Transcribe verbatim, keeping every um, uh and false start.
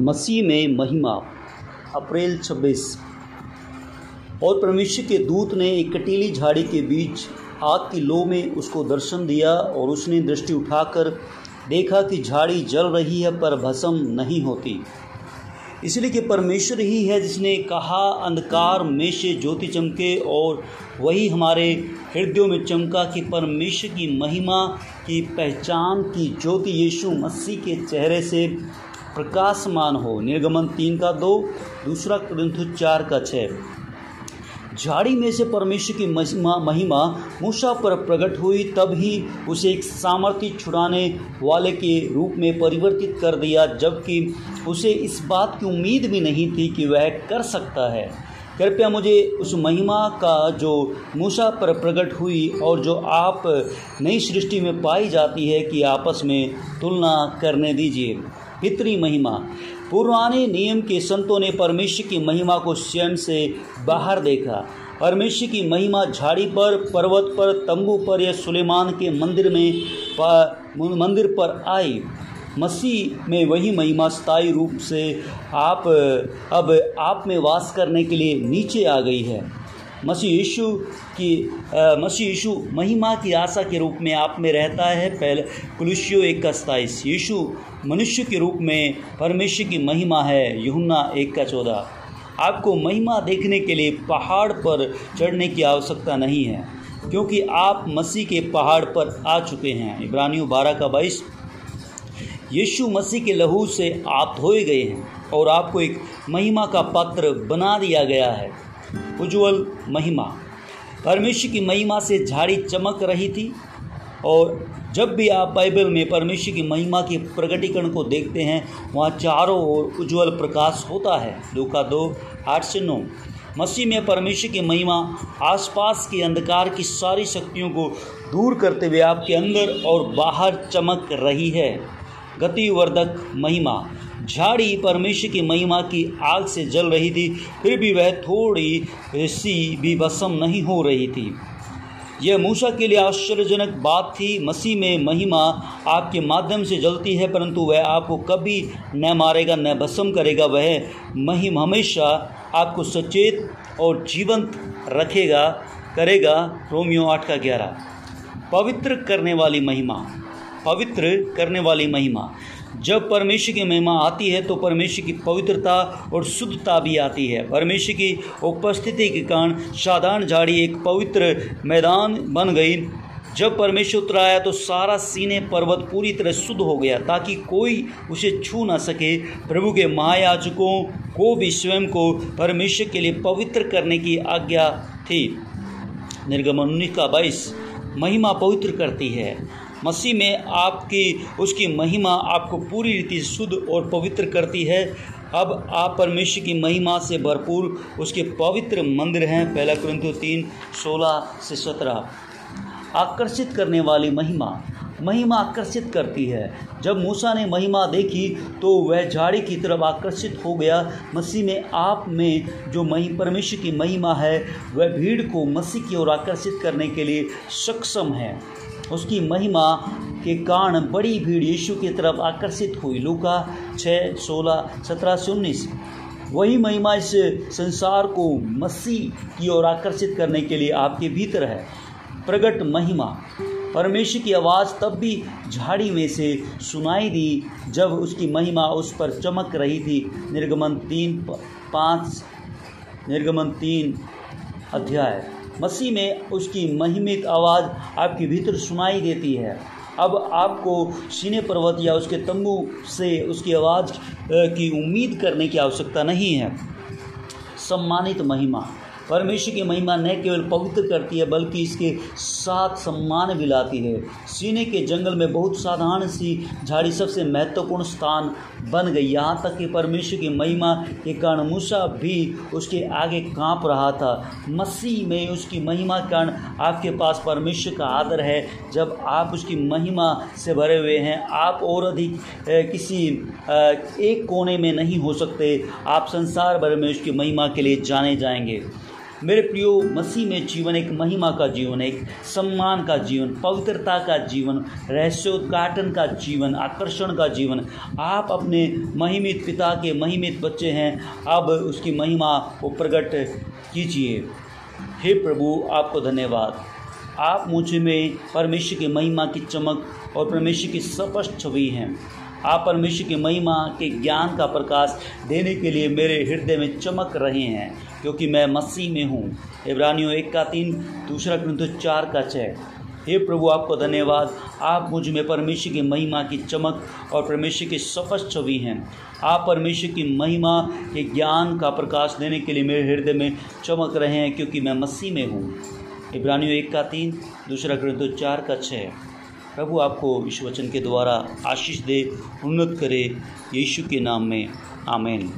मसीह में महिमा अप्रैल छब्बीस। और परमेश्वर के दूत ने एक कटीली झाड़ी के बीच आग की लौ में उसको दर्शन दिया, और उसने दृष्टि उठाकर देखा कि झाड़ी जल रही है पर भस्म नहीं होती, इसलिए कि परमेश्वर ही है जिसने कहा अंधकार में से ज्योति चमके, और वही हमारे हृदयों में चमका कि परमेश्वर की महिमा की पहचान की ज्योति यीशु मसीह के चेहरे से प्रकाशमान हो। निर्गमन तीन का दो, दूसरा कुरिन्थियों चार का छः। झाड़ी में से परमेश्वर की महिमा महिमा मूसा पर प्रकट हुई, तब ही उसे एक सामर्थी छुड़ाने वाले के रूप में परिवर्तित कर दिया, जबकि उसे इस बात की उम्मीद भी नहीं थी कि वह कर सकता है। कृपया मुझे उस महिमा का जो मूसा पर प्रकट हुई और जो आप नई सृष्टि में पाई जाती है कि आपस में तुलना करने दीजिए। पितृ महिमा। पुराने नियम के संतों ने परमेश्वर की महिमा को स्वयं से बाहर देखा। परमेश्वर की महिमा झाड़ी पर, पर्वत पर, तंबू पर या सुलेमान के मंदिर में मंदिर पर आई। मसीह में वही महिमा स्थायी रूप से आप अब आप में वास करने के लिए नीचे आ गई है। मसीह यीशु की मसीह यीशु महिमा की आशा के रूप में आप में रहता है। पहले कुलुस्सियों एक का सताइस। यीशु मनुष्य के रूप में परमेश्वर की महिमा है। यूहन्ना एक का चौदह। आपको महिमा देखने के लिए पहाड़ पर चढ़ने की आवश्यकता नहीं है, क्योंकि आप मसीह के पहाड़ पर आ चुके हैं। इब्रानियों बारह का बाईस। यीशु मसीह के लहू से आप धोए गए हैं और आपको एक महिमा का पात्र बना दिया गया है। उज्ज्वल महिमा। परमेश्वर की महिमा से झाड़ी चमक रही थी, और जब भी आप बाइबल में परमेश्वर की महिमा के प्रकटीकरण को देखते हैं, वहाँ चारों ओर उज्ज्वल प्रकाश होता है। लूका दो आठ से नौ। मसीह में परमेश्वर की महिमा आसपास के अंधकार की सारी शक्तियों को दूर करते हुए आपके अंदर और बाहर चमक रही है। गतिवर्धक महिमा। झाड़ी परमेश्वर की महिमा की आग से जल रही थी, फिर भी वह थोड़ी सी भी भस्म नहीं हो रही थी। यह मूसा के लिए आश्चर्यजनक बात थी। मसीह में महिमा आपके माध्यम से जलती है, परंतु वह आपको कभी न मारेगा न भस्म करेगा। वह महिमा हमेशा आपको सचेत और जीवंत रखेगा करेगा। रोमियो आठ का ग्यारह। पवित्र करने वाली महिमा। पवित्र करने वाली महिमा। जब परमेश्वर की महिमा आती है तो परमेश्वर की पवित्रता और शुद्धता भी आती है। परमेश्वर की उपस्थिति के कारण साधारण झाड़ी एक पवित्र मैदान बन गई। जब परमेश्वर उतर आया तो सारा सीनै पर्वत पूरी तरह शुद्ध हो गया, ताकि कोई उसे छू ना सके। प्रभु के महायाजकों को भी स्वयं को परमेश्वर के लिए पवित्र करने की आज्ञा थी। निर्गमन उन्नीस का बाईस। महिमा पवित्र करती है। मसीह में आपकी उसकी महिमा आपको पूरी रीति शुद्ध और पवित्र करती है। अब आप परमेश्वर की महिमा से भरपूर उसके पवित्र मंदिर हैं। पहला कुरिन्थियों तीन सोलह से सत्रह। आकर्षित करने वाली महिमा। महिमा आकर्षित करती है। जब मूसा ने महिमा देखी तो वह झाड़ी की तरफ आकर्षित हो गया। मसीह में आप में जो मही परमेश्वर की महिमा है, वह भीड़ को मसीह की ओर आकर्षित करने के लिए सक्षम है। उसकी महिमा के कारण बड़ी भीड़ यीशु की तरफ आकर्षित हुई। लूका छः सोलह सत्रह से उन्नीस। वही महिमा इस संसार को मसीह की ओर आकर्षित करने के लिए आपके भीतर है। प्रगट महिमा। परमेश्वर की आवाज़ तब भी झाड़ी में से सुनाई दी जब उसकी महिमा उस पर चमक रही थी। निर्गमन तीन पाँच निर्गमन तीन अध्याय। मसीह में उसकी महिमित आवाज़ आपके भीतर सुनाई देती है। अब आपको सीनै पर्वत या उसके तंबू से उसकी आवाज़ की उम्मीद करने की आवश्यकता नहीं है। सम्मानित महिमा। परमेश्वर की महिमा न केवल पवित्र करती है, बल्कि इसके साथ सम्मान भी लाती है। सीनै के जंगल में बहुत साधारण सी झाड़ी सबसे महत्वपूर्ण स्थान बन गई, यहाँ तक कि परमेश्वर की महिमा के कारण मूसा भी उसके आगे कांप रहा था। मसीह में उसकी महिमा के कारण आपके पास परमेश्वर का आदर है। जब आप उसकी महिमा से भरे हुए हैं, आप और अधिक किसी एक कोने में नहीं हो सकते। आप संसार भर में उसकी महिमा के लिए जाने जाएंगे। मेरे प्रियो, मसीह में जीवन एक महिमा का जीवन, एक सम्मान का जीवन, पवित्रता का जीवन, रहस्योद्घाटन का जीवन, आकर्षण का जीवन। आप अपने महिमित पिता के महिमित बच्चे हैं। अब उसकी महिमा को प्रकट कीजिए। हे प्रभु, आपको धन्यवाद, आप मुझ में परमेश्वर की महिमा की चमक और परमेश्वर की स्पष्ट छवि हैं। आप परमेश्वर की महिमा के ज्ञान का प्रकाश देने के लिए मेरे हृदय में चमक रहे हैं, क्योंकि मैं मसीह में हूँ। इब्रानियों एक का तीन, दूसरा कुरिन्थियों चार का छः। हे प्रभु, आपको धन्यवाद, आप मुझ में परमेश्वर की महिमा की चमक और परमेश्वर की स्पष्ट छवि हैं। आप परमेश्वर की महिमा के ज्ञान का प्रकाश देने के लिए मेरे हृदय में चमक रहे हैं, क्योंकि मैं मसीह में हूँ। इब्रानियों एक का तीन, दूसरा कुरिन्थियों चार का छः। प्रभु आपको इस वचन के द्वारा आशीष दे, उन्नत करे, यीशु के नाम में, आमीन।